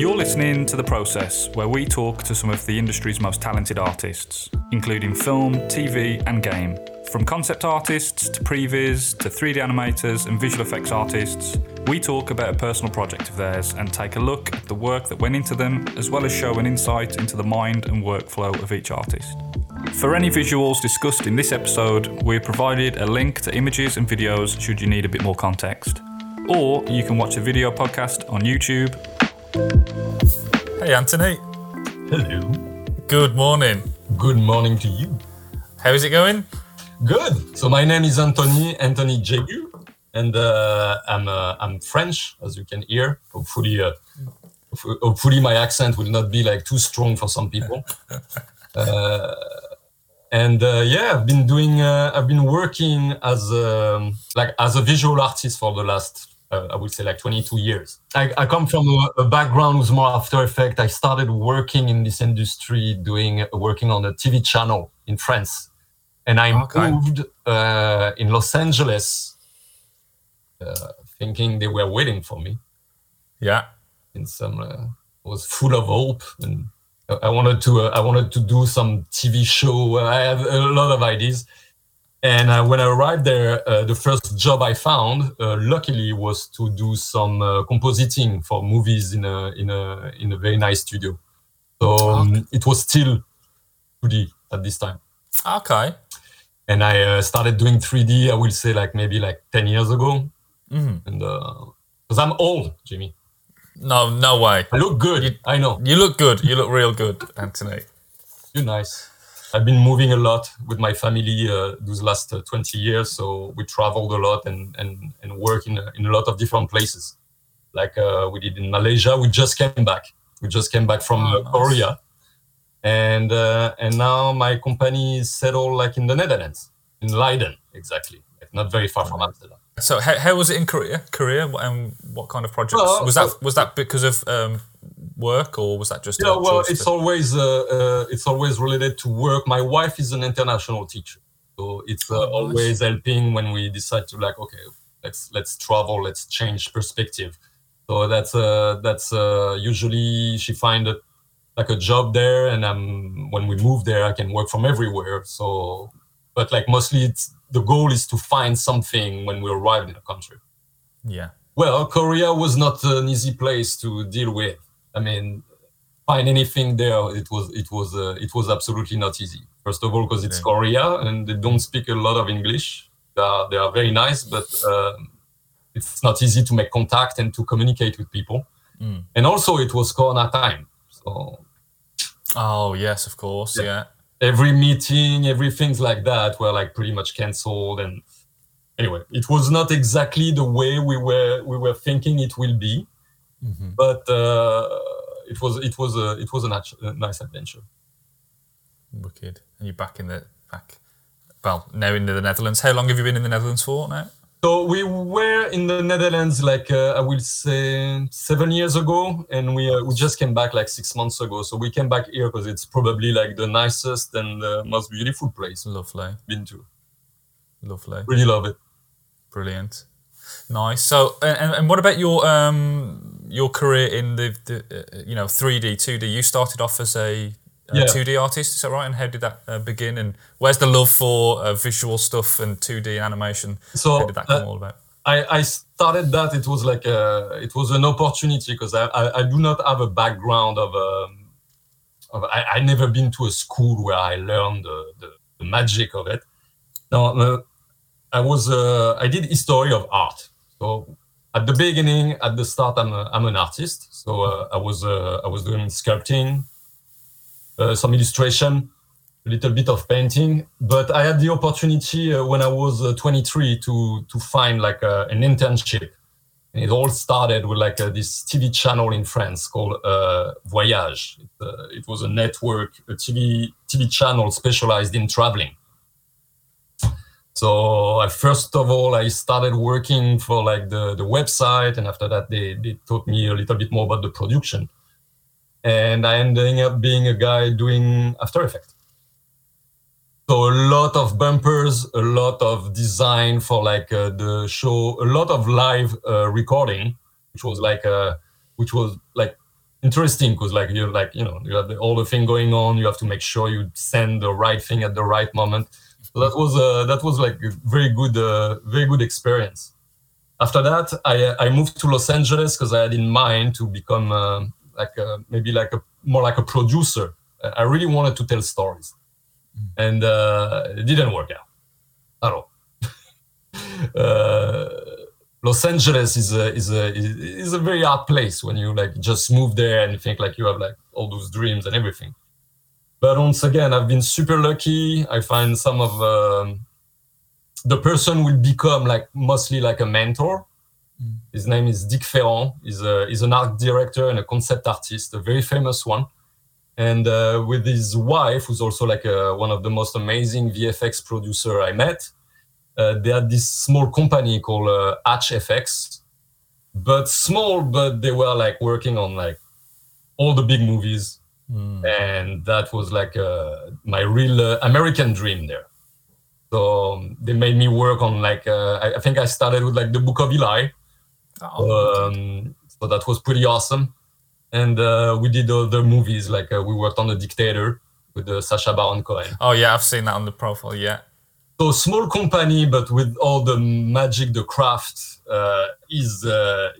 You're listening to The Process, where we talk to some of the industry's most talented artists, including film, TV and game. From concept artists to previs to 3D animators and visual effects artists, we talk about a personal project of theirs and take a look at the work that went into them, as well as show an insight into the mind and workflow of each artist. For any visuals discussed in this episode, we have provided a link to images and videos should you need a bit more context. Or you can watch a video podcast on YouTube. Hey Anthony. Hello. Good morning. Good morning to you. How is it going? Good. So my name is Anthony Jegu, and I'm French, as you can hear. Hopefully my accent will not be like too strong for some people. I've been working as a visual artist for the last, I would say, like 22 years. I come from a background with more After Effects. I started working in this industry, working on a TV channel in France. And I moved in Los Angeles, thinking they were waiting for me. Yeah, I was full of hope, and I wanted to do some TV show. I had a lot of ideas, and when I arrived there, the first job I found, luckily, was to do some compositing for movies in a very nice studio. So it was still 2D at this time. Okay. And I started doing 3D, I will say, like maybe like 10 years ago. Mm-hmm. And because I'm old, Jimmy. No way. I look good. I know. You look good. You look real good, Anthony. You're nice. I've been moving a lot with my family those last 20 years. So we traveled a lot and work in a lot of different places. Like we did in Malaysia. We just came back. From Korea. And now my company is settled like in the Netherlands, in Leiden, exactly, not very far from Amsterdam. So how was it in Korea? And what kind of projects? Well, was that because of work, or was that just? Yeah, well, it's always related to work. My wife is an international teacher, so it's always helping when we decide to like, okay, let's travel, let's change perspective. So that's usually she finds like a job there, and when we move there, I can work from everywhere. So, but like mostly the goal is to find something when we arrive in the country. Yeah. Well, Korea was not an easy place to deal with. I mean, find anything there. It was absolutely not easy. First of all, because it's Korea and they don't speak a lot of English. They are very nice, but it's not easy to make contact and to communicate with people. Mm. And also it was Corona time. Oh yes, of course, yeah. Every meeting, everything's like that were like pretty much cancelled, and anyway, it was not exactly the way we were thinking it will be, mm-hmm. But it was a nice adventure. Wicked, and you're back now in the Netherlands. How long have you been in the Netherlands for now? So we were in the Netherlands, like I will say 7 years ago, and we just came back like 6 months ago. So we came back here because it's probably like the nicest and the most beautiful place. Lovely. Been to. Lovely. Really love it. Brilliant. Nice. So and what about your career in the 3D, 2D? You started off as a 2D artist, is that right? And how did that begin? And where's the love for visual stuff and 2D animation? So how did that come all about? I started that. It was like it was an opportunity because I do not have a background I never been to a school where I learned the magic of it. No, I did history of art. So at the beginning, at the start, I'm an artist. So I was doing sculpting. Some illustration, a little bit of painting, but I had the opportunity when I was 23 to find like an internship, and it all started with like this TV channel in France called Voyage. It was a network, a TV channel specialized in traveling. So first of all, I started working for like the website, and after that they taught me a little bit more about the production. And I ended up being a guy doing After Effects. So a lot of bumpers, a lot of design for like the show, a lot of live recording, which was like interesting because like you're like, you know, you have all the thing going on. You have to make sure you send the right thing at the right moment. So that was like a very good experience. After that, I moved to Los Angeles because I had in mind to become more like a producer. I really wanted to tell stories, and it didn't work out at all. Los Angeles is a very hard place when you like just move there and think like you have like all those dreams and everything. But once again, I've been super lucky. I find some of the person will become like mostly like a mentor. His name is Dick Ferrand. He's an art director and a concept artist, a very famous one. And with his wife, who's also like one of the most amazing VFX producer I met. They had this small company called HFX, but they were like working on like all the big movies. And that was like my real American dream there. So they made me work on like, I think I started with like The Book of Eli. So that was pretty awesome. And we did other movies, like we worked on The Dictator with Sacha Baron Cohen. Oh yeah, I've seen that on the profile, yeah. So small company, but with all the magic, the craft is a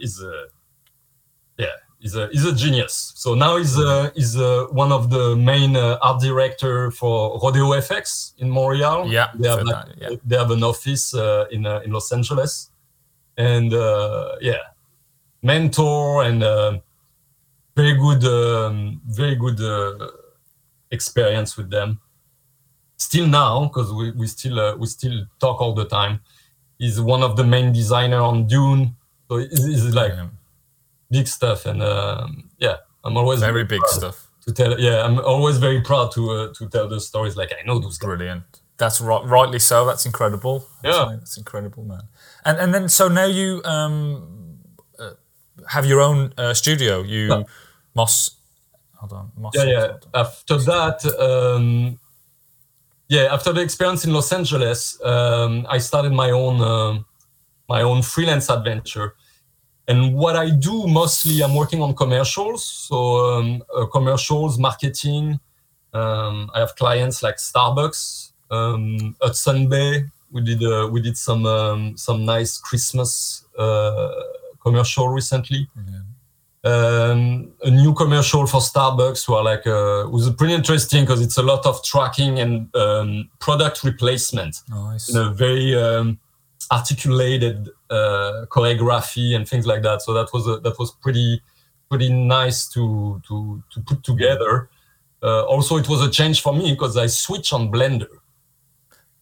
genius. So now he's one of the main art director for Rodeo FX in Montreal. Yeah, they have an office in Los Angeles, and mentor and very good experience with them. Still now, because we still talk all the time. He's one of the main designer on Dune, so it's like big stuff. And I'm always very big stuff to tell. Yeah, I'm always very proud to tell those stories. Like I know those guys. Brilliant. That's rightly so. That's incredible. That's incredible, man. And then so now you have your own studio. Moss. Hold on. After that. After the experience in Los Angeles, I started my own freelance adventure. And what I do mostly, I'm working on commercials, so commercials, marketing. I have clients like Starbucks, Hudson Bay. We did some nice Christmas commercial recently. Yeah. A new commercial for Starbucks was pretty interesting because it's a lot of tracking and product replacement in a very articulated choreography and things like that. So that was pretty nice to put together. Also, it was a change for me because I switched on Blender.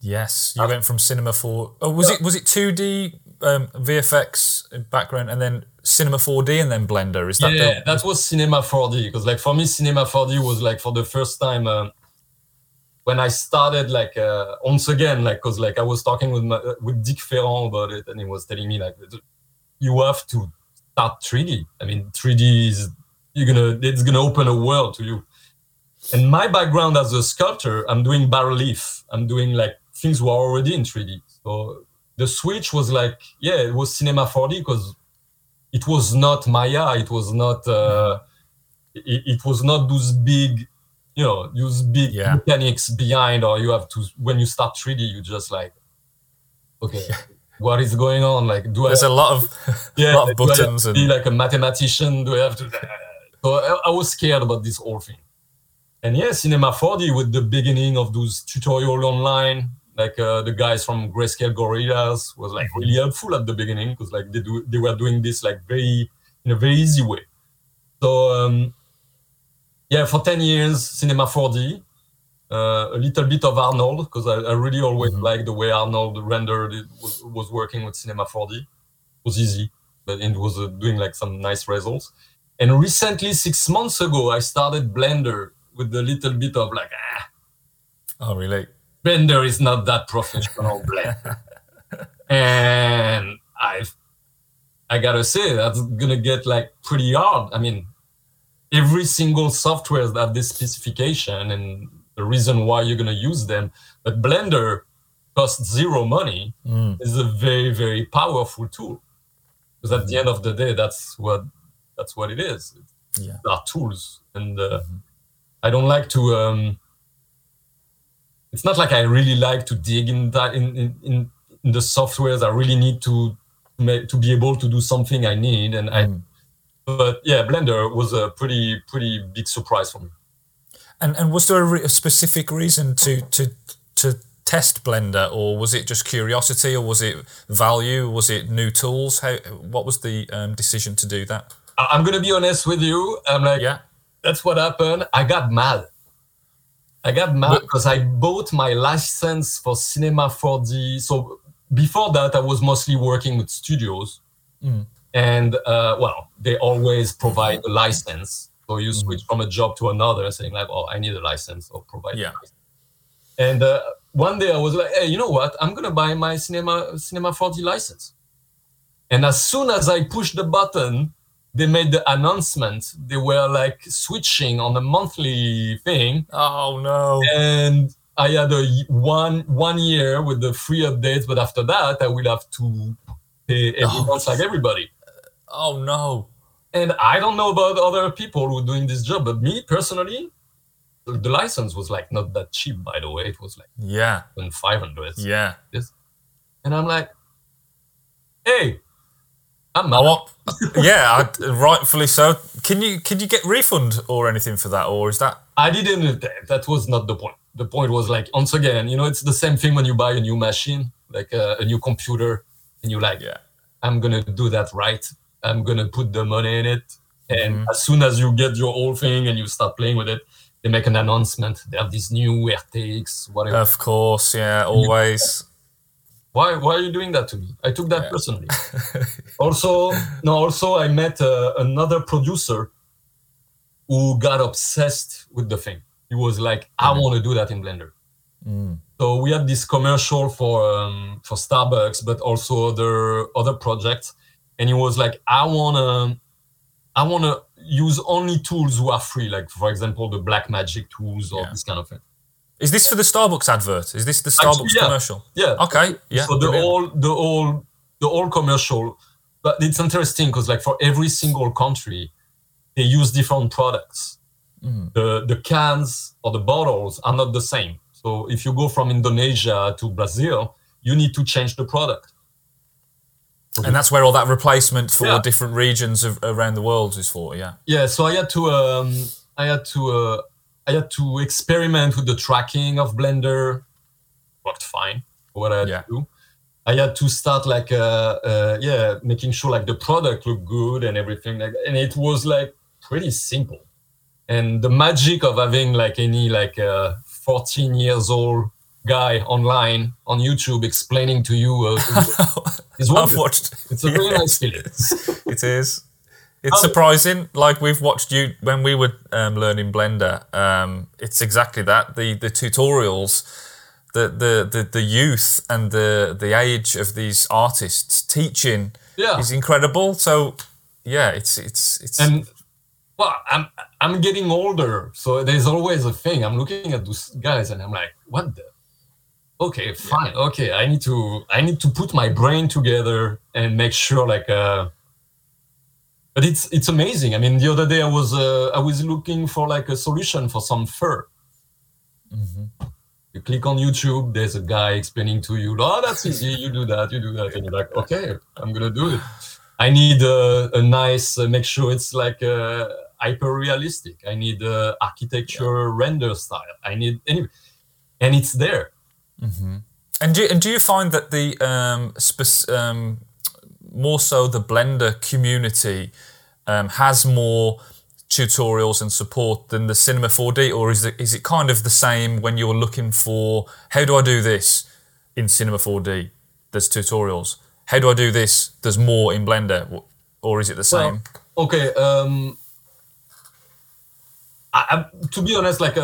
Yes, you went from Cinema 4. Oh, was it 2D? VFX background and then Cinema 4D and then Blender. Is that that was Cinema 4D because like for me Cinema 4D was like for the first time when I started like once again like because like I was talking with Dick Ferrand about it and he was telling me like you have to start 3D. I mean 3D it's gonna open a world to you. And my background as a sculptor, I'm doing bas-relief. I'm doing like things were already in 3D. So the switch was like, it was Cinema 4D because it was not Maya, it was not those big, mechanics behind, or you have to, when you start 3D, you just like, okay, what is going on? Like, there's a lot of buttons and be like a mathematician? Do I have to? So I was scared about this whole thing. And Cinema 4D with the beginning of those tutorial online. Like the guys from Grayscale Gorillas was like really helpful at the beginning because like they were doing this like very in a very easy way. So for 10 years Cinema 4D, a little bit of Arnold because I really always liked the way Arnold rendered. It was working with Cinema 4D. It was easy, but it was doing like some nice results. And recently, 6 months ago, I started Blender with a little bit of like oh really. Blender is not that professional Blender. And I gotta say, that's gonna get like pretty hard. I mean, every single software has this specification and the reason why you're gonna use them. But Blender costs zero money. Is a very, very powerful tool. Because at the end of the day, that's what it is. They are tools, and I don't like to. It's not like I really like to dig in that in the softwares. I really need to be able to do something I need, and But yeah, Blender was a pretty big surprise for me. And was there a specific reason to test Blender, or was it just curiosity, or was it value, was it new tools? What was the decision to do that? I'm going to be honest with you. I'm like, that's what happened. I got mad because I bought my license for Cinema 4D. So before that, I was mostly working with studios. And, they always provide a license. So you switch from a job to another saying like, oh, I need a license or provide a license. And one day I was like, hey, you know what? I'm going to buy my Cinema 4D license. And as soon as I pushed the button, they made the announcement. They were like switching on a monthly thing. Oh, no. And I had a one year with the free updates. But after that, I will have to pay every month like everybody. Oh, no. And I don't know about other people who are doing this job, but me personally, the license was like not that cheap, by the way. It was like $500. Yeah. And I'm like, hey, I'm out. Yeah, rightfully so. Can you get refund or anything for that, or is that? I didn't. That was not the point. The point was like, once again, you know, it's the same thing when you buy a new machine, like a new computer, and you're like, I'm gonna do that right. I'm gonna put the money in it, and as soon as you get your whole thing and you start playing with it, they make an announcement. They have this new RTX, whatever. Of course, yeah, always. Why are you doing that to me? I took that personally. Also, I met another producer who got obsessed with the thing. He was like, I want to do that in Blender. So we had this commercial for Starbucks, but also other projects. And he was like, I wanna use only tools who are free, like for example the Blackmagic tools or this kind of thing. Is this for the Starbucks advert? Is this the Starbucks commercial? Yeah. Okay. Yeah. So the whole commercial, but it's interesting because like for every single country, they use different products. The cans or the bottles are not the same. So if you go from Indonesia to Brazil, you need to change the product. And that's where all that replacement for different regions around the world is for, Yeah, so I had to experiment with the tracking of Blender. Worked fine. What I had to do, I had to start like making sure like the product looked good and everything like that. And it was like pretty simple. And the magic of having like any like 14 years old guy online on YouTube explaining to you is wonderful. It's a really nice feeling. It is. It's surprising. Like we've watched you when we were learning Blender. It's exactly that. The tutorials, the youth and the age of these artists teaching is incredible. So it's. And well, I'm getting older, so there's always a thing. I'm looking at those guys and I'm like, what the? Okay, fine. Yeah. Okay, I need to put my brain together and make sure like. But it's amazing. I mean, the other day I was looking for like a solution for some fur. You click on YouTube, there's a guy explaining to you, oh, that's easy, you do that. And you're like, okay, I'm going to do it. I need a nice, make sure it's like hyper-realistic. I need architecture render style. I need anything. And it's there. And do you find that the more so the Blender community has more tutorials and support than the Cinema 4D, or is it kind of the same when you're looking for, how do I do this in Cinema 4D? There's tutorials. How do I do this? There's more in Blender. Or is it the same? Well, okay. To be honest, like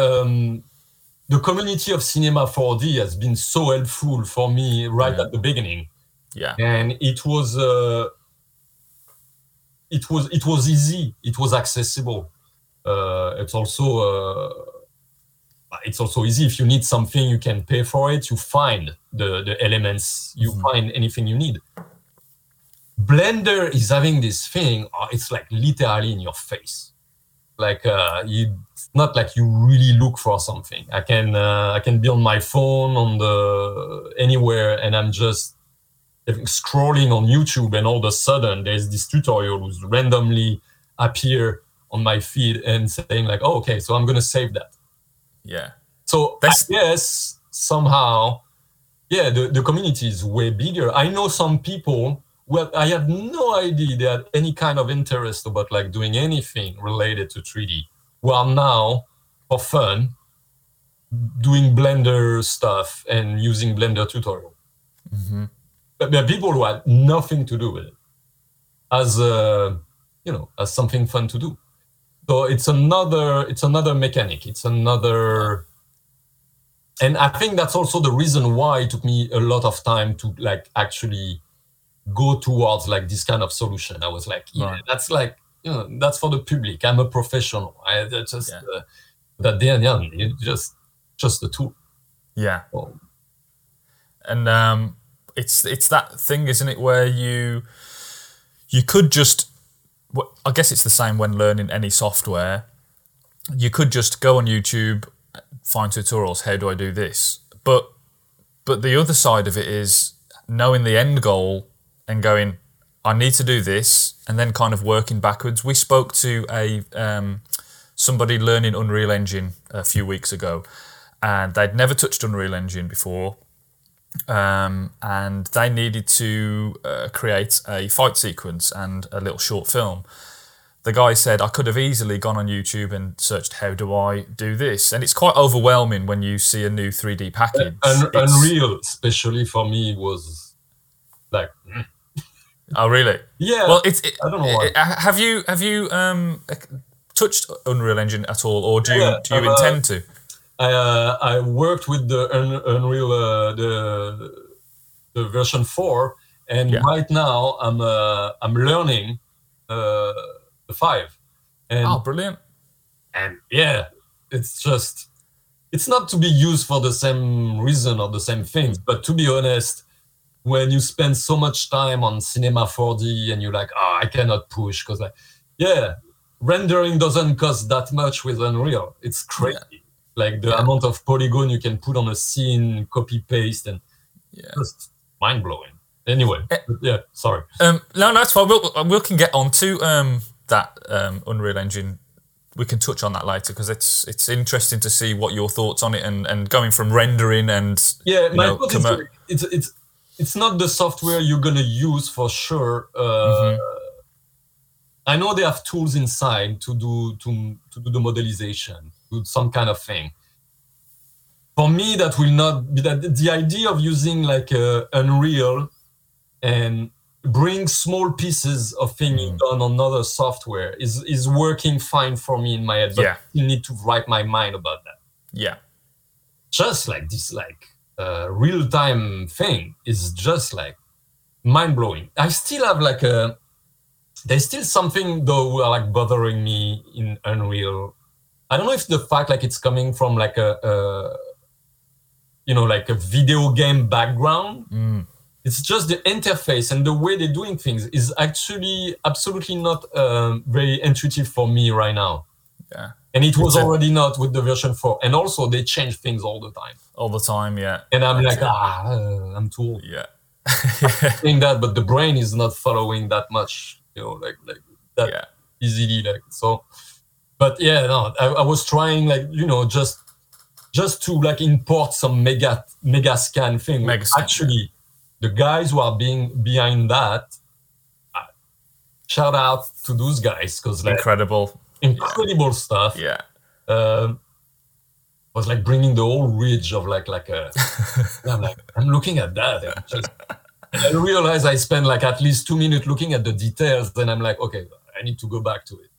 the community of Cinema 4D has been so helpful for me at the beginning. Yeah, and it was easy. It was accessible. It's also easy. If you need something, you can pay for it. You find the elements. You find anything you need. Blender is having this thing. It's like literally in your face. Like it's not like you really look for something. I can be on my phone anywhere, and I'm just scrolling on YouTube, and all of a sudden there's this tutorial which randomly appear on my feed and saying like, oh, okay, so I'm gonna save that. Yeah. So I guess somehow, yeah, the community is way bigger. I know some people. Well, I had no idea they had any kind of interest about like doing anything related to 3D. Well, now, for fun, doing Blender stuff and using Blender tutorial. Mm-hmm. But there are people who had nothing to do with it as something fun to do. So it's another mechanic. It's another, and I think that's also the reason why it took me a lot of time to like actually go towards like this kind of solution. I was like, yeah, right. That's like, you know, that's for the public. I'm a professional. That day and young, it's just the tool. Yeah. So. And it's that thing, isn't it, where you could just, I guess it's the same when learning any software. You could just go on YouTube, find tutorials. How do I do this? But the other side of it is knowing the end goal and going, I need to do this, and then kind of working backwards. We spoke to somebody learning Unreal Engine a few weeks ago, and they'd never touched Unreal Engine before, and they needed to create a fight sequence and a little short film. The guy said, I could have easily gone on YouTube and searched, how do I do this? And it's quite overwhelming when you see a new 3D package. Unreal, especially for me, was like... Oh, really? Yeah. Well, I don't know why. Have you touched Unreal Engine at all, or do you intend to? I worked with the Unreal, the version 4, and right now I'm learning the 5. And, oh, brilliant! And yeah, it's just, it's not to be used for the same reason or the same things, but to be honest, when you spend so much time on Cinema 4D and you're like, oh, I cannot push because, rendering doesn't cost that much with Unreal. It's crazy. Yeah. Like the amount of polygon you can put on a scene, copy paste, and just mind blowing. Anyway, sorry. No, that's fine. We can get on to that Unreal Engine. We can touch on that later because it's interesting to see what your thoughts on it and going from rendering and it's not the software you're going to use for sure. I know they have tools inside to do the modelization, do some kind of thing. For me, that will not be that. The idea of using like Unreal and bring small pieces of things you've done on other software is working fine for me in my head, but you need to write my mind about that. Yeah. Just like this, like, real-time thing is just like mind-blowing. I still have like there's still something though like bothering me in Unreal. I don't know if the fact like it's coming from like a video game background. It's just the interface and the way they're doing things is actually absolutely not very intuitive for me right now. Yeah. And it was already not with the version 4. And also, they change things all the time. All the time, yeah. And I'm like, I'm too old. Yeah. I'm saying that, but the brain is not following that much, you know, like that easily. Like, so, but yeah, no, I was trying like, you know, just to like import some Megascan thing. Megascan, actually, the guys who are behind that, shout out to those guys. Because incredible. Incredible stuff. Yeah, was like bringing the whole ridge of like a. I'm looking at that, and I realized I spent like at least 2 minutes looking at the details. Then I'm like, okay, I need to go back to it.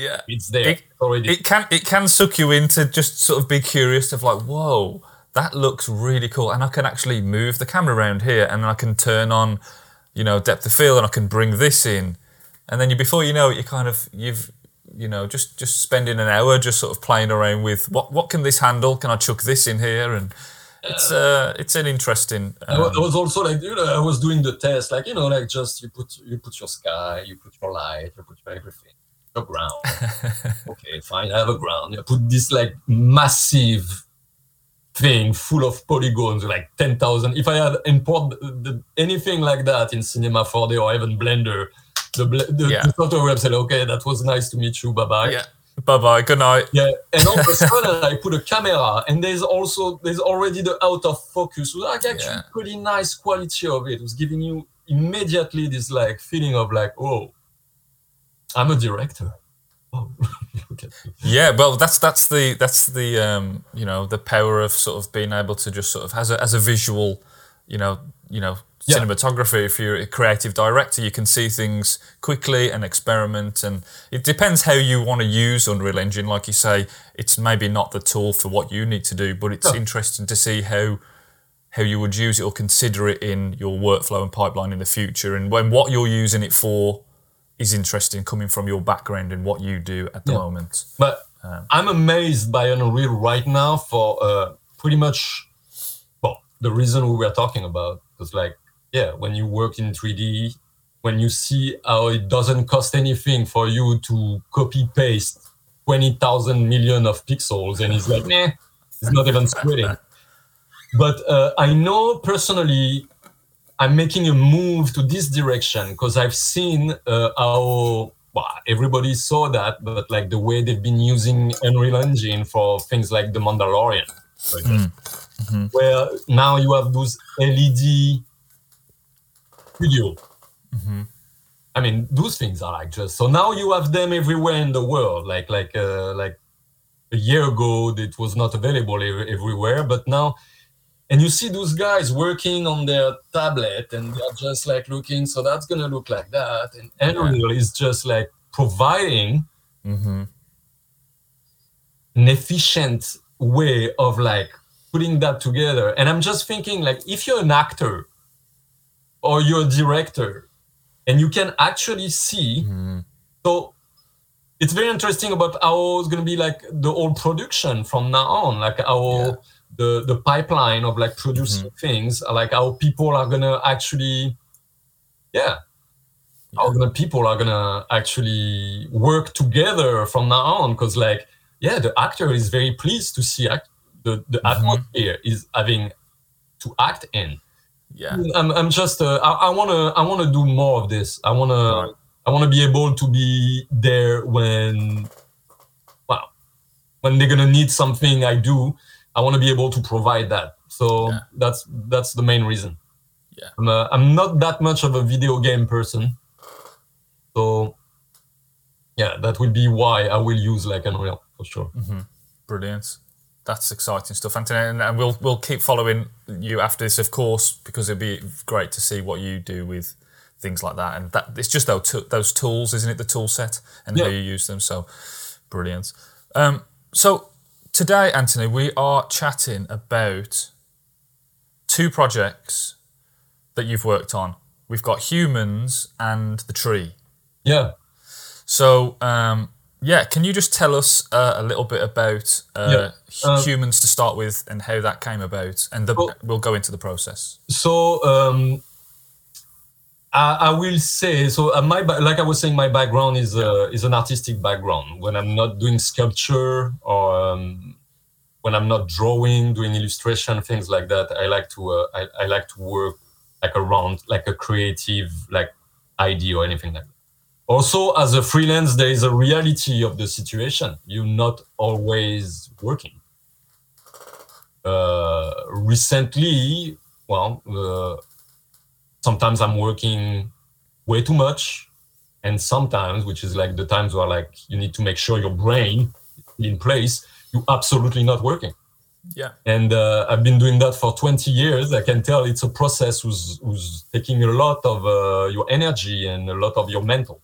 Yeah, it's there already. It can suck you into just sort of be curious of like, whoa, that looks really cool, and I can actually move the camera around here, and I can turn on, you know, depth of field, and I can bring this in, and then before you know it, you know, just spending an hour just sort of playing around with what can this handle? Can I chuck this in here? And it's an interesting. I was also like, you know, I was doing the test, like, you know, like just you put your sky, you put your light, you put your everything, your ground, Okay, fine, I have a ground. I put this like massive thing full of polygons, like 10,000. If I had imported anything like that in Cinema 4D or even Blender, the photo rep said, okay, that was nice to meet you, bye-bye. Yeah. Bye-bye, good night. Yeah, and all of a sudden I put a camera and there's already the out of focus. It was like actually pretty nice quality of it. It was giving you immediately this like feeling of like, oh, I'm a director. Oh. Yeah, well, that's the you know, the power of sort of being able to just sort of as a visual, you know, cinematography. If you're a creative director, you can see things quickly and experiment, and it depends how you want to use Unreal Engine. Like you say, it's maybe not the tool for what you need to do, but it's interesting to see how you would use it or consider it in your workflow and pipeline in the future, and when what you're using it for is interesting coming from your background and what you do at the moment. But I'm amazed by Unreal right now for pretty much the reason we were talking about. Because when you work in 3D, when you see how it doesn't cost anything for you to copy paste 20,000 million of pixels, and it's like, nah, it's not even sweating. But I know personally, I'm making a move to this direction because I've seen how everybody saw that, but like the way they've been using Unreal Engine for things like The Mandalorian, for example, where now you have those LED video. Mm-hmm. I mean, those things are like just so now you have them everywhere in the world. Like a year ago, it was not available everywhere, but now. And you see those guys working on their tablet and they're just like looking, so that's going to look like that. And Unreal is just like providing an efficient way of like putting that together. And I'm just thinking like, if you're an actor or you're a director and you can actually see, so it's very interesting about how it's going to be like the whole production from now on, like how... Yeah. The pipeline of like producing things, like how people are gonna actually, people are gonna actually work together from now on. Because like, the actor is very pleased to see the atmosphere is having to act in. Yeah, I'm just I wanna do more of this. I wanna be able to be there when they're gonna need something I do. I want to be able to provide that. So that's the main reason. Yeah. I'm not that much of a video game person. So that will be why I will use like Unreal for sure. Mm-hmm. Brilliant. That's exciting stuff, Anthony. And we'll keep following you after this, of course, because it'd be great to see what you do with things like that. And that it's just those tools, isn't it? The tool set and how you use them. So brilliant. So today, Anthony, we are chatting about two projects that you've worked on. We've got Humans and The Tree. Yeah. So, can you just tell us a little bit about Humans to start with and how that came about? And we'll go into the process. So, I will say, my background is an artistic background. When I'm not doing sculpture or when I'm not drawing, doing illustration, things like that, I like to I like to work like around like a creative like idea or anything like that. Also, as a freelance, there is a reality of the situation. You're not always working. Recently, sometimes I'm working way too much, and sometimes, which is like the times where like you need to make sure your brain is in place, you're absolutely not working. Yeah. And I've been doing that for 20 years. I can tell it's a process who's taking a lot of your energy and a lot of your mental.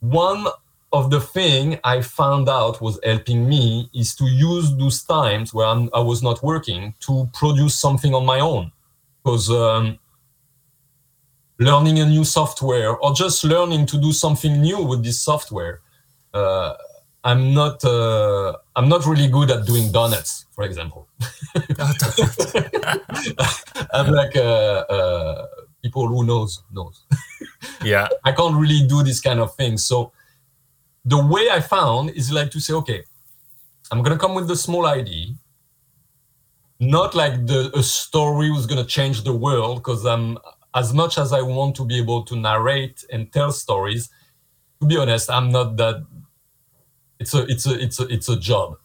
One of the thing I found out was helping me is to use those times where I was not working to produce something on my own. Because... learning a new software or just learning to do something new with this software. I'm not really good at doing donuts, for example. I'm like, people who knows. Yeah. I can't really do this kind of thing. So the way I found is like to say, okay, I'm going to come with the small idea, not like a story was going to change the world, because I'm, as much as I want to be able to narrate and tell stories, to be honest, I'm not that. It's a job.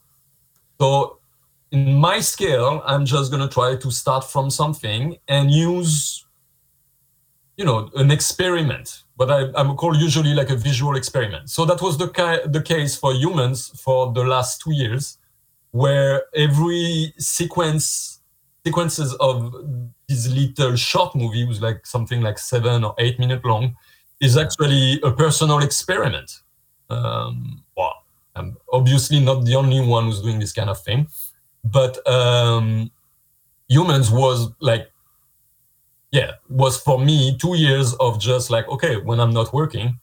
So in my scale, I'm just going to try to start from something and use, you know, an experiment, but I'm called usually like a visual experiment. So that was the case for humans for the last 2 years, where every sequences of this little short movie was like something like 7 or 8 minutes long, is actually a personal experiment. Well, I'm obviously not the only one who's doing this kind of thing, but humans was like, yeah, was for me 2 years of just like, okay, when I'm not working,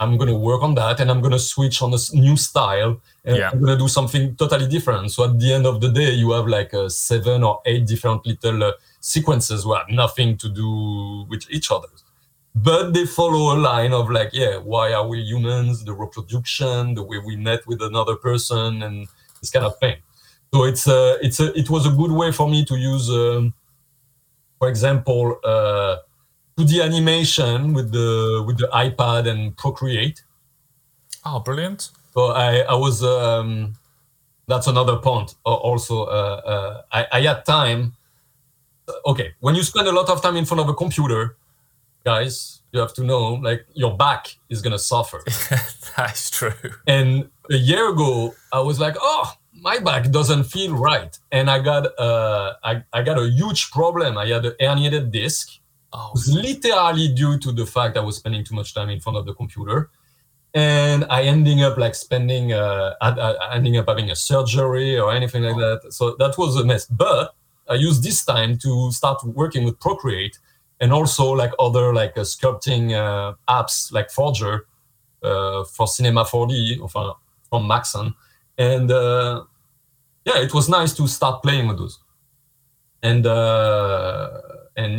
I'm going to work on that and I'm going to switch on a new style and I'm going to do something totally different. So at the end of the day, you have like 7 or 8 different little sequences who have nothing to do with each other. But they follow a line of like, yeah, why are we humans? The reproduction, the way we met with another person and this kind of thing. So it was a good way for me to use, for example, 2D animation with the iPad and Procreate. Oh, brilliant. So I was, that's another point. Also, I had time. Okay, when you spend a lot of time in front of a computer, guys, you have to know, like, your back is going to suffer. That's true. And a year ago, I was like, oh, my back doesn't feel right. And I got a huge problem. I had a herniated disc. Oh, it was literally due to the fact I was spending too much time in front of the computer. And I ending up having a surgery or anything like that. So that was a mess. But I used this time to start working with Procreate and also like other like sculpting apps like Forger for Cinema 4D from Maxon. And yeah, it was nice to start playing with those. And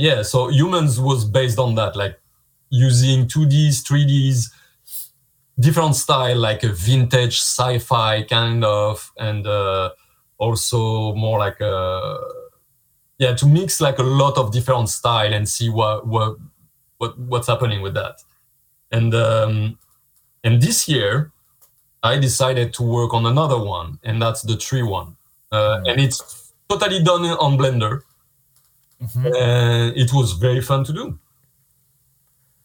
yeah, so humans was based on that, like using 2Ds, 3Ds, different style, like a vintage sci-fi kind of, and also more like a, yeah, to mix like a lot of different style and see what's happening with that. And this year, I decided to work on another one, and that's the tree one. And it's totally done on Blender. Mm-hmm. And it was very fun to do.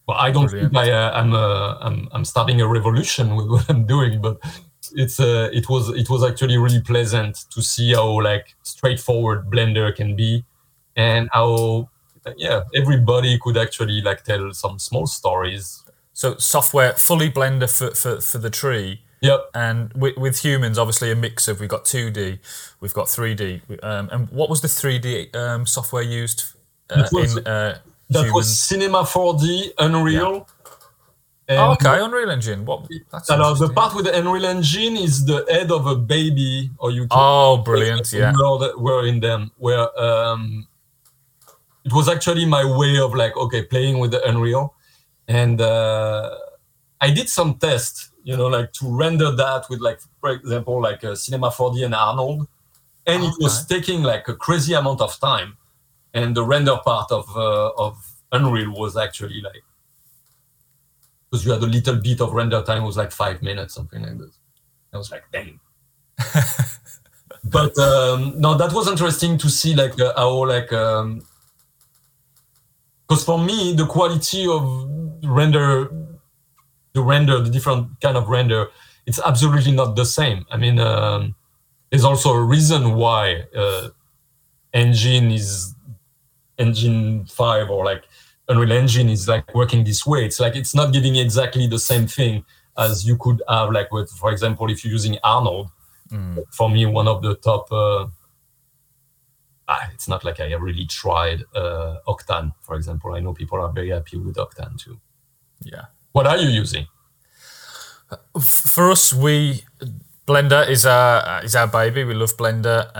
But I don't think I'm starting a revolution with what I'm doing, but it was actually really pleasant to see how like straightforward Blender can be, and how yeah everybody could actually like tell some small stories. So software fully Blender for the tree. Yep. And with humans, obviously a mix of, we've got 2D, we've got 3D. And what was the 3D software used in humans? Was Cinema 4D, Unreal. Yeah. Oh, okay, Unreal Engine. The part with the Unreal Engine is the head of a baby. Or you can brilliant, yeah. We're in them, where it was actually my way of like, okay, playing with the Unreal. And I did some tests. You know, like to render that with, like, for example, like a Cinema 4D and Arnold. And it was taking like a crazy amount of time. And the render part of Unreal was actually like, because you had a little bit of render time, it was like 5 minutes, something like this. I was like, dang. But no, that was interesting to see like how like, because for me, the quality of the different kind of render, it's absolutely not the same. I mean, there's also a reason why Engine is Engine 5 or like Unreal Engine is like working this way. It's like it's not giving exactly the same thing as you could have like with, for example, if you're using Arnold. For me, one of the top. It's not like I have really tried Octane, for example. I know people are very happy with Octane too. Yeah. What are you using? For us, Blender is our baby. We love Blender.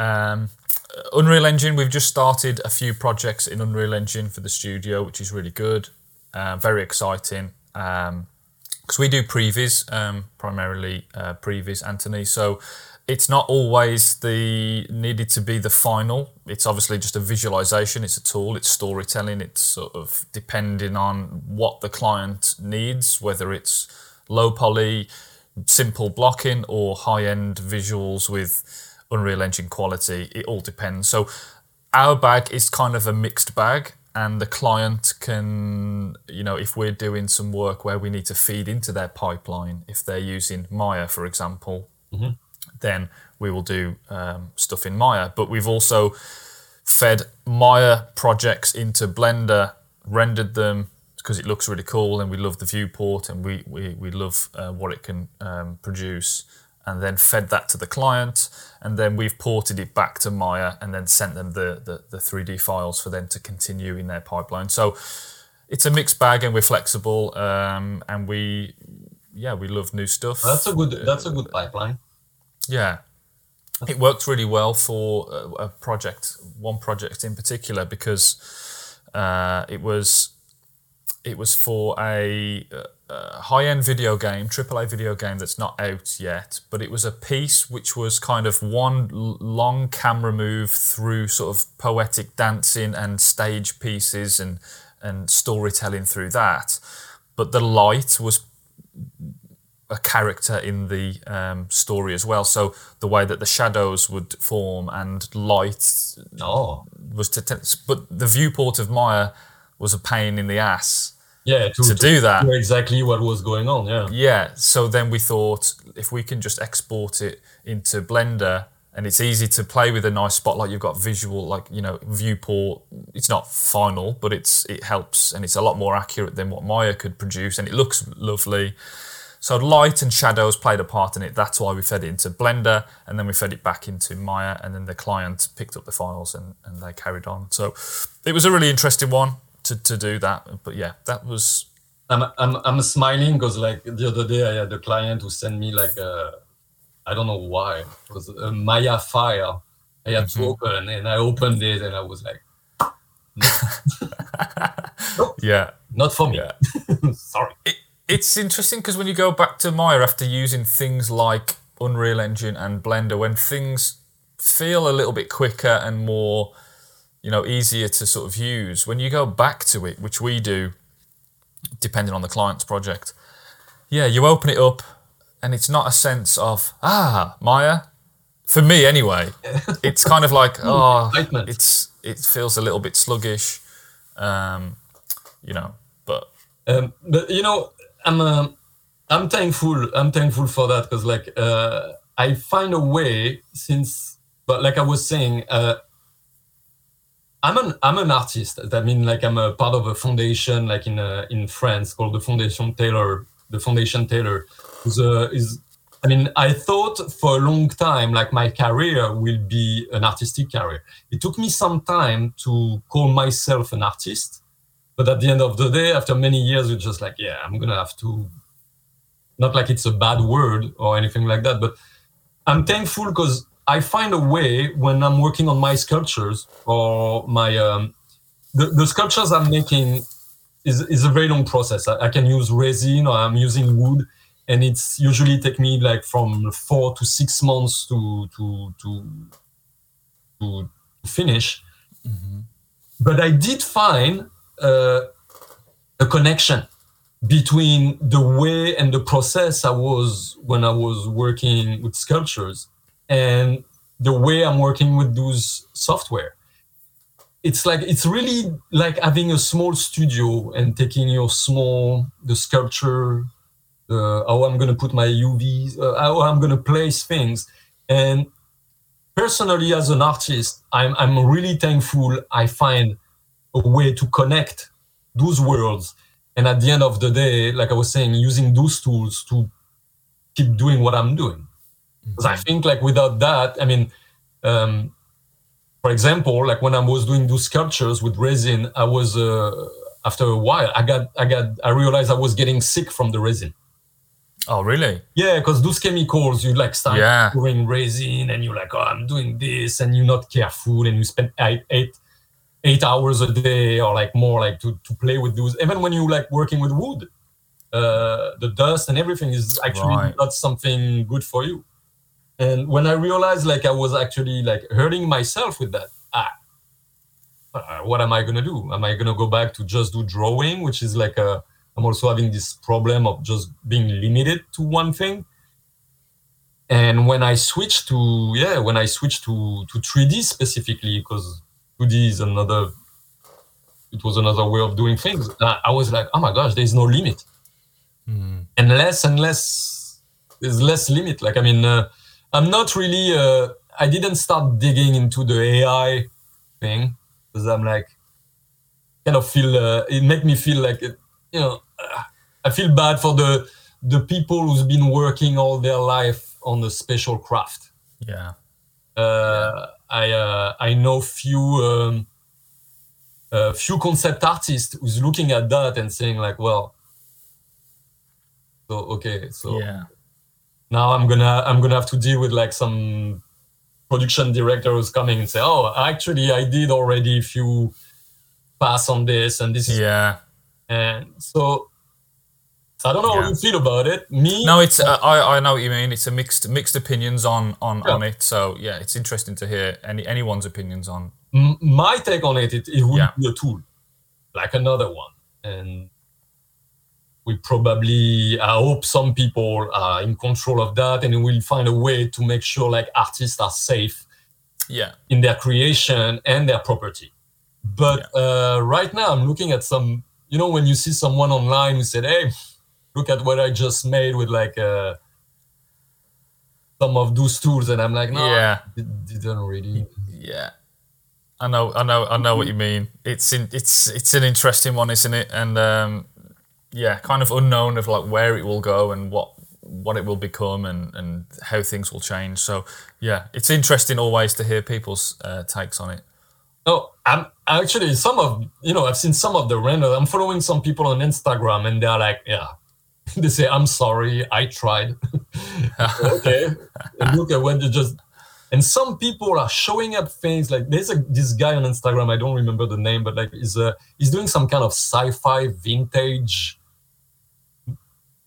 Unreal Engine, we've just started a few projects in Unreal Engine for the studio, which is really good, very exciting. because we do previs, primarily previs, Anthony. So it's not always the needed to be the final. It's obviously just a visualization. It's a tool. It's storytelling. It's sort of depending on what the client needs, whether it's low poly, simple blocking, or high-end visuals with Unreal Engine quality. It all depends. So our bag is kind of a mixed bag, and the client can, you know, if we're doing some work where we need to feed into their pipeline, if they're using Maya, for example, mm-hmm. then we will do stuff in Maya. But we've also fed Maya projects into Blender, rendered them, because it looks really cool and we love the viewport and we love what it can produce, and then fed that to the client, and then we've ported it back to Maya and then sent them the 3D files for them to continue in their pipeline. So it's a mixed bag and we're flexible, and we love new stuff. That's a good pipeline. Yeah. It worked really well for one project in particular, because it was for a high-end video game, AAA video game that's not out yet, but it was a piece which was kind of one long camera move through sort of poetic dancing and stage pieces and storytelling through that. But the light was a character in the story as well. So the way that the shadows would form and light was to... But the viewport of Maya was a pain in the ass to do that. Exactly what was going on, yeah. Yeah, so then we thought, if we can just export it into Blender, and it's easy to play with a nice spotlight, you've got visual, like, you know, viewport. It's not final, but it helps, and it's a lot more accurate than what Maya could produce, and it looks lovely. So light and shadows played a part in it. That's why we fed it into Blender, and then we fed it back into Maya, and then the client picked up the files and they carried on. So it was a really interesting one to do that. But yeah, that was... I'm smiling because, like, the other day I had a client who sent me, like, I don't know why, it was a Maya file I had to open, and I opened it and I was like, no. Yeah. Not for me. Yeah. Sorry. It's interesting because when you go back to Maya after using things like Unreal Engine and Blender, when things feel a little bit quicker and more, you know, easier to sort of use, when you go back to it, which we do, depending on the client's project, yeah, you open it up and it's not a sense of, Maya. For me anyway, it's kind of like, it feels a little bit sluggish, you know, but you know, I'm thankful for that, because, like, I find a way since, but like I was saying, I'm an artist. I mean, like, I'm a part of a foundation, like in France, called the Foundation Taylor. The Foundation Taylor I thought for a long time, like, my career will be an artistic career. It took me some time to call myself an artist. But at the end of the day, after many years, you're just like, yeah, I'm going to have to, not like it's a bad word or anything like that, but I'm thankful because I find a way when I'm working on my sculptures or my, the sculptures I'm making is a very long process. I can use resin or I'm using wood, and it's usually take me like from 4 to 6 months to finish. Mm-hmm. But I did find a connection between the way and the process I was when I was working with sculptures and the way I'm working with those software. It's like, it's really like having a small studio and taking your the sculpture, how I'm going to put my UVs, how I'm going to place things. And personally, as an artist, I'm really thankful I find a way to connect those worlds. And at the end of the day, like I was saying, using those tools to keep doing what I'm doing. Because I think, like, without that, I mean, for example, like when I was doing those sculptures with resin, I was, after a while, I realized I was getting sick from the resin. Oh, really? Yeah, because those chemicals, you like start pouring resin and you're like, oh, I'm doing this, and you're not careful and you spend 8 hours a day or like more, like to play with those, even when you like working with wood. the dust and everything is actually not something good for you. And when I realized like I was actually like hurting myself with that, what am I going to do? Am I going to go back to just do drawing, which is like a, I'm also having this problem of just being limited to one thing. And when I switched to, when I switched to 3D specifically, because 2D is another, it was another way of doing things. I was like, oh my gosh, there's no limit. And less, there's less limit. Like, I mean, I'm not really, I didn't start digging into the AI thing because I'm like, kind of feel, it made me feel like, I feel bad for the people who's been working all their life on a special craft. I know few concept artists who's looking at that and saying like, well, now I'm gonna have to deal with like some production director who's coming and say, oh, actually I did already a few pass on this and this is and so I don't know how you feel about it. No, it's I know what you mean. It's a mixed opinions on it. So yeah, it's interesting to hear anyone's opinions on. My take on it, it would be a tool, like another one, and we probably, I hope some people are in control of that, and we'll find a way to make sure like artists are safe, in their creation and their property. But right now, I'm looking at some. You know, when you see someone online who said, "Hey, look at what I just made with like some of those tools," and I'm like, no, didn't really. Yeah, I know what you mean. It's an interesting one, isn't it? And kind of unknown of like where it will go and what it will become and how things will change. So yeah, it's interesting always to hear people's takes on it. No, I'm actually I've seen some of the renders. I'm following some people on Instagram and they're like, they say, I'm sorry, I tried. Okay. And look at when you just, and some people are showing up things like there's this guy on Instagram, I don't remember the name, but like he's doing some kind of sci-fi vintage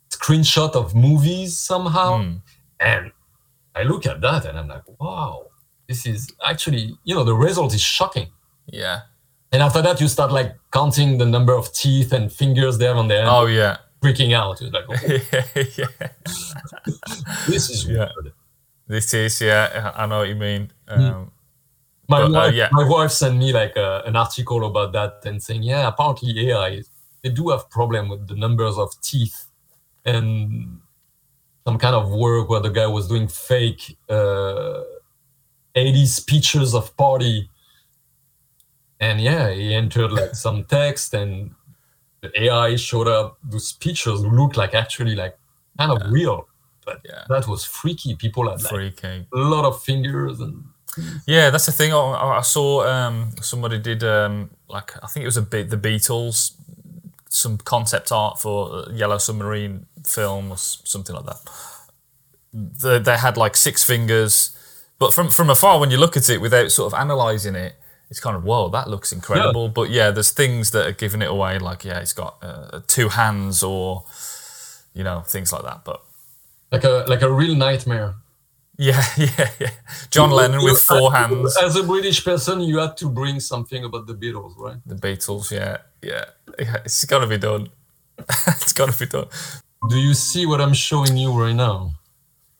screenshot of movies somehow. And I look at that and I'm like, wow, this is actually, the result is shocking. Yeah. And after that, you start like counting the number of teeth and fingers there on the end. Oh, yeah. Freaking out. It's like, this is weird. This is, I know what you mean. My wife sent me like an article about that and saying, apparently AI, they do have problem with the numbers of teeth and some kind of work where the guy was doing fake 80s pictures of party. And he entered like some text and the AI showed up. Those pictures looked like actually like kind of real, but that was freaky. People had like a lot of fingers. And that's the thing. I saw somebody did like, I think it was the Beatles, some concept art for Yellow Submarine film or something like that. They had like 6 fingers. But from afar, when you look at it without sort of analysing it, it's kind of, whoa, that looks incredible. Yeah. But there's things that are giving it away, like, it's got 2 hands or, things like that. But like a real nightmare. Yeah. John Lennon with 4 hands. As a British person, you had to bring something about the Beatles, right? The Beatles, yeah. It's got to be done. Do you see what I'm showing you right now?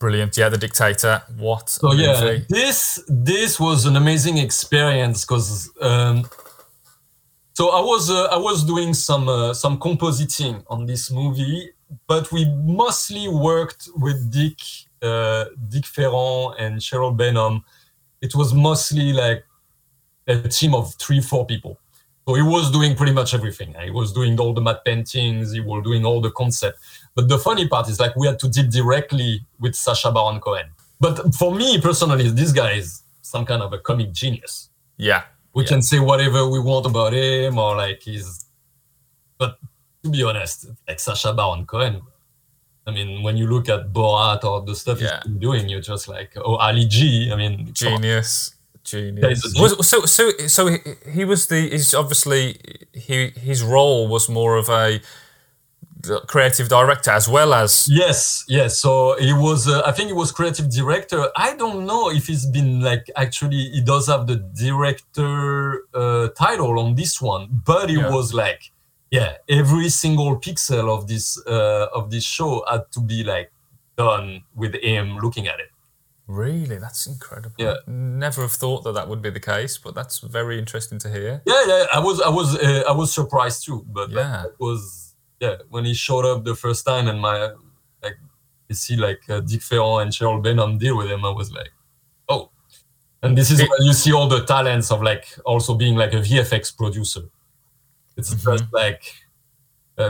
Brilliant. Yeah, The Dictator. What? So this was an amazing experience because so I was doing some compositing on this movie, but we mostly worked with Dick Ferrand and Cheryl Benham. It was mostly like a team of 3-4 people. So he was doing pretty much everything. He was doing all the matte paintings. He was doing all the concept. But the funny part is like we had to deal directly with Sacha Baron Cohen. But for me personally, this guy is some kind of a comic genius. Yeah. We can say whatever we want about him or like but to be honest, like Sacha Baron Cohen, I mean, when you look at Borat or the stuff he's been doing, you're just like, oh, Ali G. I mean, genius. So he was his role was more of a creative director as well as... Yes. So he was, I think he was creative director. I don't know if he's been like, actually, he does have the director title on this one, but he was like, every single pixel of this show had to be like done with him looking at it. Really? That's incredible. Yeah. Never have thought that that would be the case, but that's very interesting to hear. Yeah. I was surprised too, but that was, when he showed up the first time and my, like, you see like Dick Ferrand and Cheryl Benham deal with him, I was like, oh. And this is where you see all the talents of like also being like a VFX producer. It's just like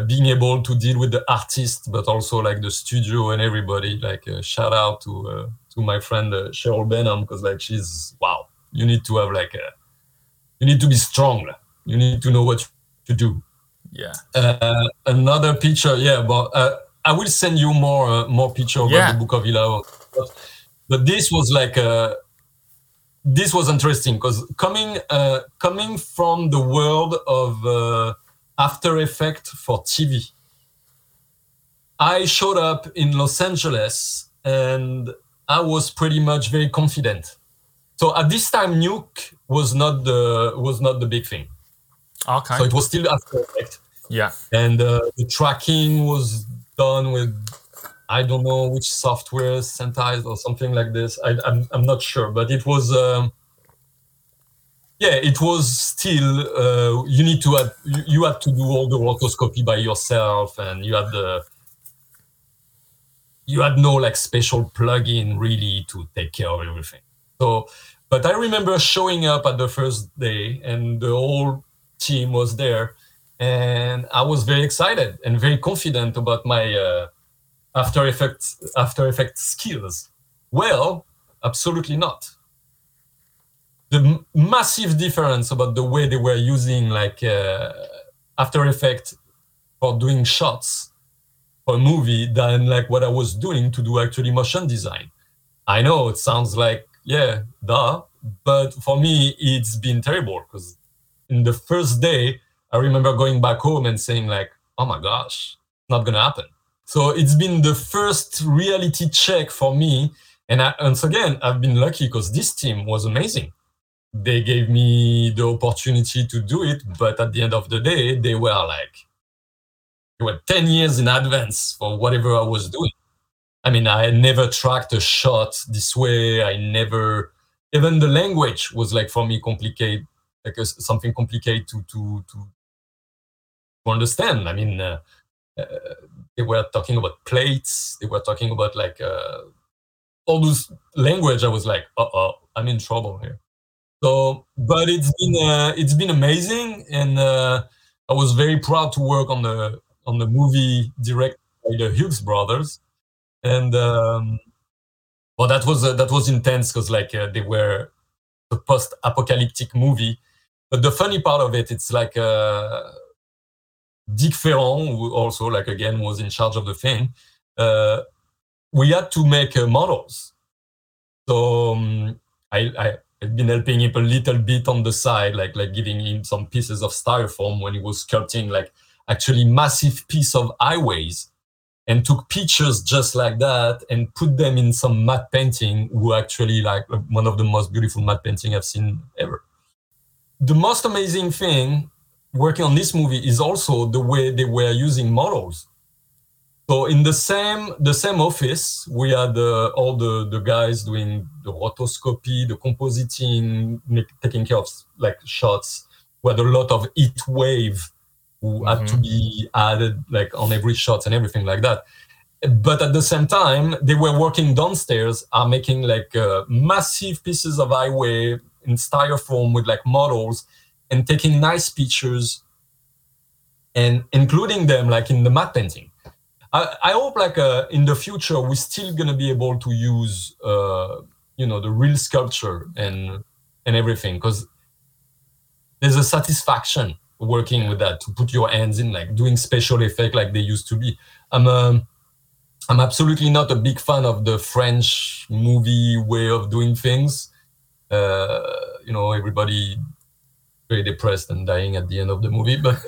being able to deal with the artist, but also like the studio and everybody, like shout out to my friend Cheryl Benham, because like she's wow. You need to have like you need to be strong. You need to know what to do. Yeah. Another picture, but I will send you more picture about the Book of Eli. But this was like this was interesting because coming from the world of After Effects for TV, I showed up in Los Angeles and I was pretty much very confident. So at this time, Nuke was not the big thing. Okay. So it was still After Effects. Yeah. And the tracking was done with, I don't know which software, Sentai or something like this. I'm not sure, but it was, it was still, you need to have, you had to do all the rotoscopy by yourself and you had no like special plugin really to take care of everything. So, but I remember showing up at the first day and the whole team was there and I was very excited and very confident about my After Effects skills. Well, absolutely not. The massive difference about the way they were using like After Effects for doing shots for a movie than like what I was doing to do actually motion design. I know it sounds like, but for me, it's been terrible because in the first day, I remember going back home and saying like, oh my gosh, not gonna happen. So it's been the first reality check for me. And once again, I've been lucky because this team was amazing. They gave me the opportunity to do it. But at the end of the day, they were 10 years in advance for whatever I was doing. I mean, I had never tracked a shot this way. Even the language was like for me complicated, like something complicated to understand. I mean, they were talking about plates. They were talking about like all those language. I was like, I'm in trouble here. So, but it's been amazing, and I was very proud to work on the movie directed by the Hughes brothers. And that was intense because like they were the post-apocalyptic movie. But the funny part of it, it's like. Dick Ferrand, who also, like again, was in charge of the thing, we had to make models. So I've been helping him a little bit on the side, like giving him some pieces of styrofoam when he was sculpting, like actually massive piece of highways, and took pictures just like that and put them in some matte painting, who actually like one of the most beautiful matte painting I've seen ever. The most amazing thing working on this movie is also the way they were using models. So in the same office, we had all the guys doing the rotoscopy, the compositing, taking care of like shots. We had a lot of heat wave who had to be added like on every shot and everything like that. But at the same time, they were working downstairs, are making like massive pieces of highway in styrofoam with like models, and taking nice pictures and including them like in the matte painting. I hope like in the future, we're still going to be able to use, the real sculpture and everything, because there's a satisfaction working with that, to put your hands in, like doing special effect like they used to be. I'm absolutely not a big fan of the French movie way of doing things. Everybody very depressed and dying at the end of the movie. But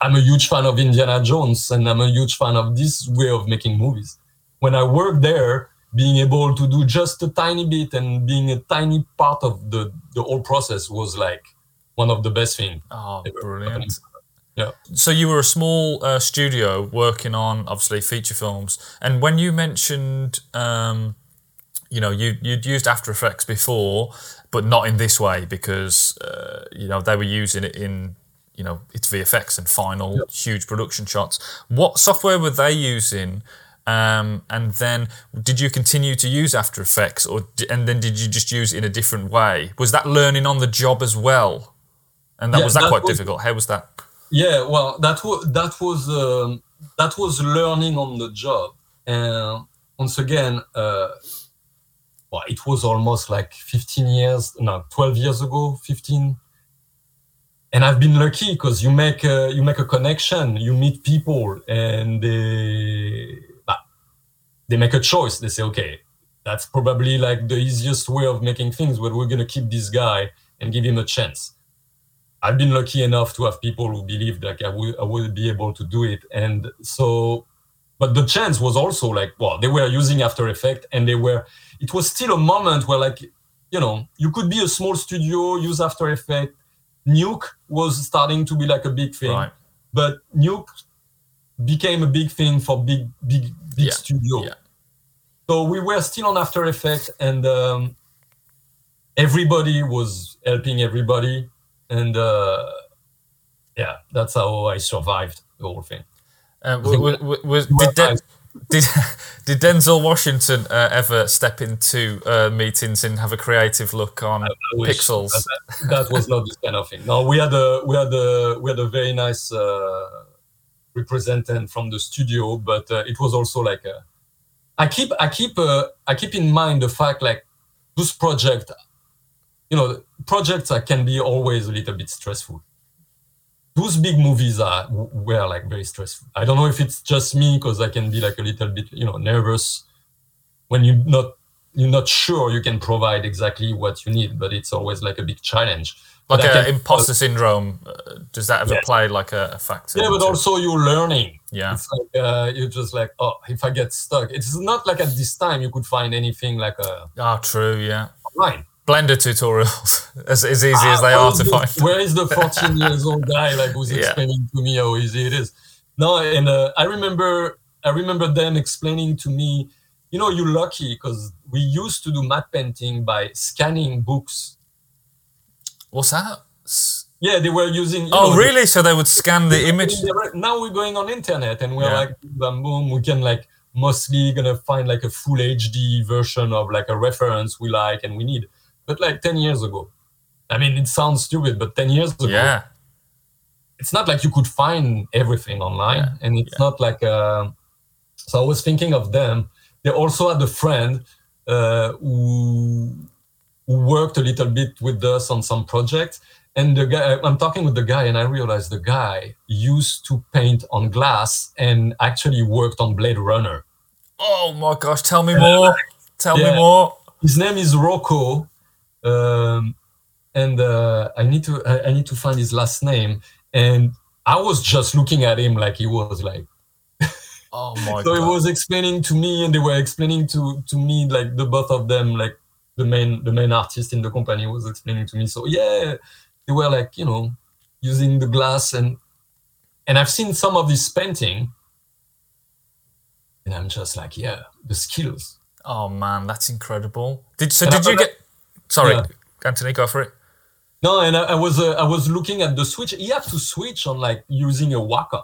I'm a huge fan of Indiana Jones, and I'm a huge fan of this way of making movies. When I worked there, being able to do just a tiny bit and being a tiny part of the whole process was like one of the best things. Oh, brilliant. Yeah. So you were a small studio working on, obviously, feature films. And when you mentioned, you'd used After Effects before, but not in this way because, they were using it in, its VFX and final huge production shots. What software were they using? And then did you continue to use After Effects and then did you just use it in a different way? Was that learning on the job as well? And that was difficult? How was that? Yeah, well, that was learning on the job. And once again, it was almost like 12 years ago, 15. And I've been lucky because you make a connection, you meet people and they make a choice. They say, okay, that's probably like the easiest way of making things, but we're going to keep this guy and give him a chance. I've been lucky enough to have people who believed like I will be able to do it. And so, but the chance was also like, well, they were using After Effects and it was still a moment where like, you could be a small studio, use After Effects. Nuke was starting to be like a big thing, right? But Nuke became a big thing for big studio. Yeah. So we were still on After Effects, and everybody was helping everybody, and that's how I survived the whole thing. Did Denzel Washington ever step into meetings and have a creative look on pixels? That was not this kind of thing. No, we had a very nice representative from the studio, but it was also like I keep in mind the fact like this project, projects can be always a little bit stressful. Those big movies were like very stressful. I don't know if it's just me because I can be like a little bit, nervous when you're not sure you can provide exactly what you need, but it's always like a big challenge. Like an imposter syndrome, does that ever play like a factor? Yeah, but also you're learning. Yeah. It's like, you're just like, oh, if I get stuck. It's not like at this time you could find anything like a... Ah, true, yeah. Online. Blender tutorials, as easy as they are to find. Where is the 14-years-old guy like who's explaining to me how easy it is? No, and I remember them explaining to me, you're lucky because we used to do matte painting by scanning books. What's that? Yeah, they were using... really? So they would scan the image? Now we're going on internet and we're like, boom, boom, we can like mostly gonna find like a full HD version of like a reference we like and we need. But like 10 years ago, I mean, it sounds stupid, but 10 years ago, it's not like you could find everything online. Yeah. And it's not like... So I was thinking of them. They also had a friend who worked a little bit with us on some projects. And the guy, I'm talking with the guy and I realized the guy used to paint on glass and actually worked on Blade Runner. Oh my gosh, tell me more. Tell me more. His name is Rocco. I need to find his last name. And I was just looking at him like he was like, oh my God. So he was explaining to me, and they were explaining to me, like the both of them, like the main artist in the company was explaining to me. So yeah, they were like, using the glass and I've seen some of this painting and I'm just like, yeah, the skills. Oh man, that's incredible. Anthony, go for it. No, and I was looking at the switch. You have to switch on like using a Wacom.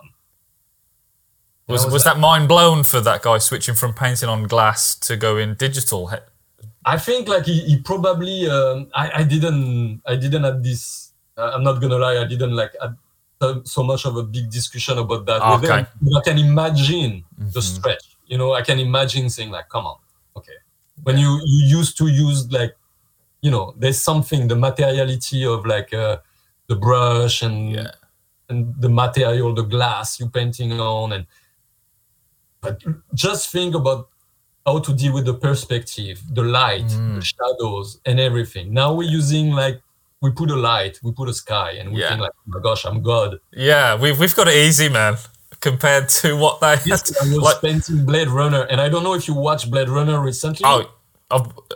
Was that mind blown for that guy switching from painting on glass to going digital? I think like he probably I didn't have this. I'm not gonna lie, I didn't like have so much of a big discussion about that. Okay. With him. But I can imagine the stretch. I can imagine saying like, come on. Okay. When you used to use like, there's something, the materiality of like the brush and the material, the glass you're painting on. But just think about how to deal with the perspective, the light, the shadows and everything. Now we're using like we put a light, we put a sky, and we think like, oh my gosh, I'm God. Yeah, we've got it easy, man, compared to what they had. I was painting Blade Runner, and I don't know if you watched Blade Runner recently. Oh,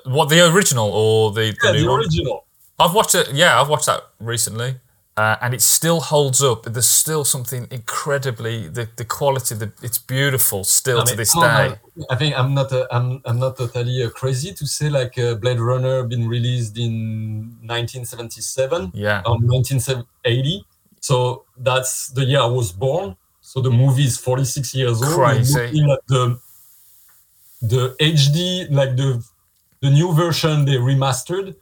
what, the original or the new one? The original. I've watched it, I've watched that recently. And it still holds up. There's still something incredibly the quality. It's beautiful still to this day. I think I'm not totally crazy to say like Blade Runner been released in 1977 or 1980. So that's the year I was born. So the movie is 46 years old. Crazy. Like the HD, like the new version they remastered,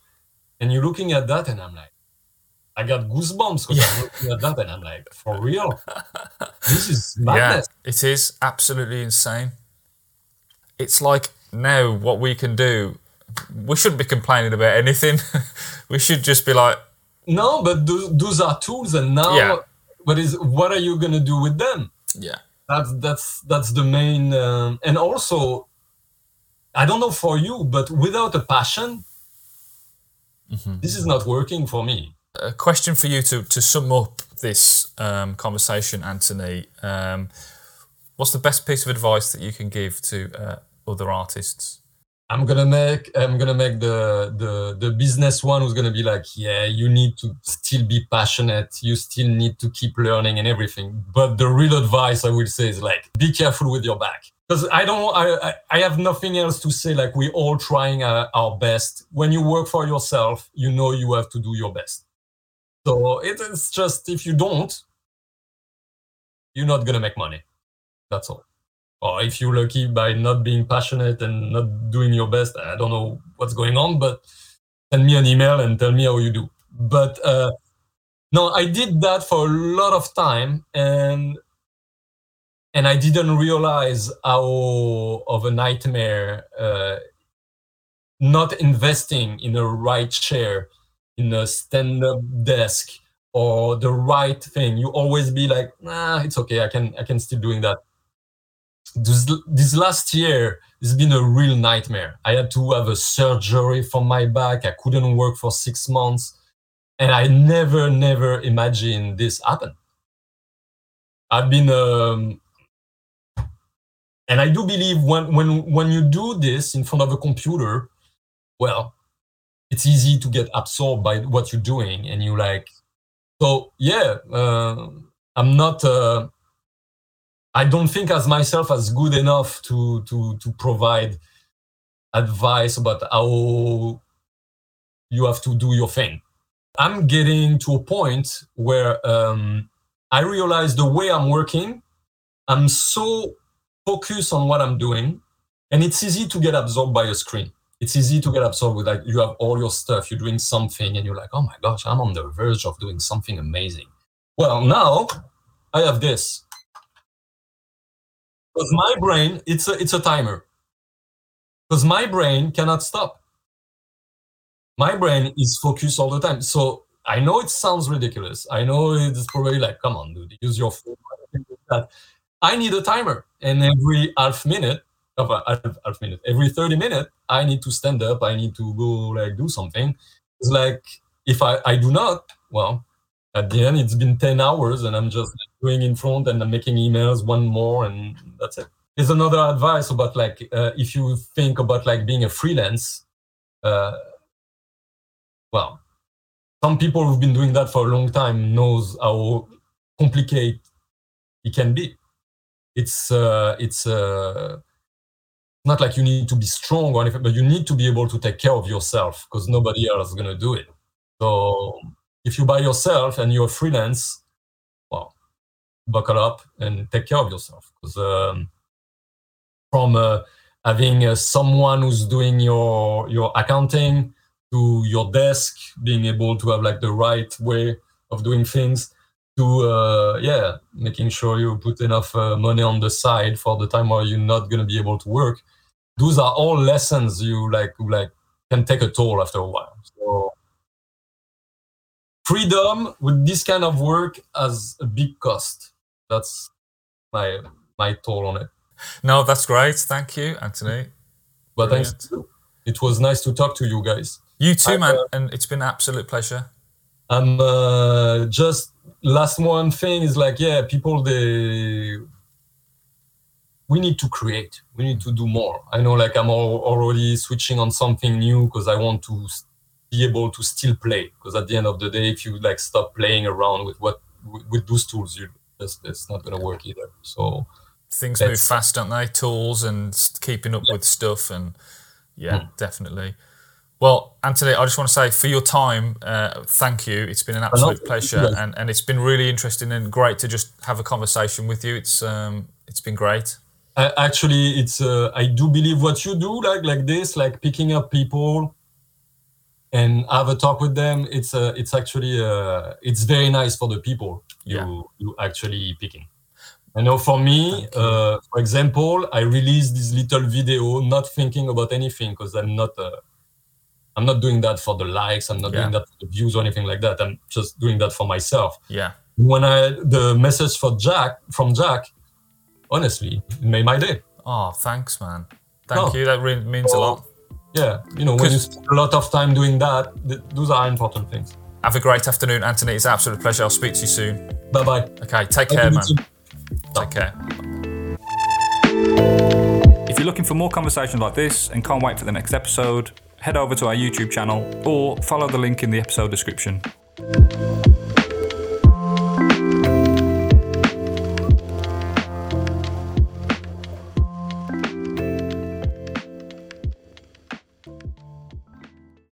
and you're looking at that, and I'm like, I got goosebumps because I'm looking at that and I'm like, for real? This is madness. Yeah, it is absolutely insane. It's like now what we can do, we shouldn't be complaining about anything. We should just be like... No, but those are tools and now what are you going to do with them? Yeah. That's the main... and also, I don't know for you, but without a passion, this is not working for me. A question for you to sum up this conversation, Anthony. What's the best piece of advice that you can give to other artists? I'm gonna make the business one who's gonna be like, yeah, you need to still be passionate. You still need to keep learning and everything. But the real advice I would say is like, be careful with your back. Because I have nothing else to say. Like we're all trying our best. When you work for yourself, you know you have to do your best. So it's just, if you don't, you're not going to make money. That's all. Or if you're lucky by not being passionate and not doing your best, I don't know what's going on, but send me an email and tell me how you do. But no, I did that for a lot of time and I didn't realize how of a nightmare not investing in a right chair, in a stand-up desk, or the right thing. You always be like, nah, it's okay, I can still doing that. This last year has been a real nightmare. I had to have a surgery for my back. I couldn't work for 6 months. And I never imagined this happen. I've been, and I do believe when you do this in front of a computer, well, it's easy to get absorbed by what you're doing, and you like, so yeah, I'm not. I don't think as myself as good enough to provide advice about how you have to do your thing. I'm getting to a point where I realize the way I'm working, I'm so focused on what I'm doing, and it's easy to get absorbed by a screen. It's easy to get absorbed with, like, you have all your stuff, you're doing something, and you're like, oh my gosh, I'm on the verge of doing something amazing. Well, now I have this. Because my brain, it's a timer. Because my brain cannot stop. My brain is focused all the time. So I know it sounds ridiculous. I know it's probably like, come on, dude, use your phone. I need a timer. And every every 30 minutes, I need to stand up. I need to go like do something. It's like, if I do not, well, at the end, it's been 10 hours and I'm just like, going in front and I'm making emails, one more, and that's it. There's another advice about like, if you think about like being a freelance, well, some people who've been doing that for a long time knows how complicated it can be. It's not like you need to be strong or anything, but you need to be able to take care of yourself because nobody else is going to do it. So if you're by yourself and you're freelance, well, buckle up and take care of yourself. Because from having someone who's doing your accounting to your desk, being able to have like the right way of doing things, to making sure you put enough money on the side for the time where you're not going to be able to work. Those are all lessons you like can take a toll after a while. So freedom with this kind of work has a big cost. That's my toll on it. No, that's great. Thank you, Anthony. But thanks. It was nice to talk to you guys. You too, man, and it's been an absolute pleasure. I'm just last one thing is like, yeah, people, we need to create. We need to do more. I know, like, I'm already switching on something new because I want to be able to still play. Because at the end of the day, if you like stop playing around with those tools, it's not going to work either. So things move fast, don't they? Tools and keeping up with stuff, and definitely. Well, Anthony, I just want to say for your time, thank you. It's been an absolute pleasure, and it's been really interesting and great to just have a conversation with you. It's been great. Actually, it's I do believe what you do, like this, like picking up people and have a talk with them. It's actually it's very nice for the people you actually picking. I know for me, for example, I released this little video, not thinking about anything because I'm not doing that for the likes. I'm not doing that for the views or anything like that. I'm just doing that for myself. Yeah. When the message from Jack, honestly, it made my day. Oh, thanks, man. Thank you. That really means a lot. Yeah. You know, when you spend a lot of time doing that, those are important things. Have a great afternoon, Anthony. It's an absolute pleasure. I'll speak to you soon. Bye-bye. Okay. Take care, man. Take care. If you're looking for more conversations like this and can't wait for the next episode, head over to our YouTube channel or follow the link in the episode description.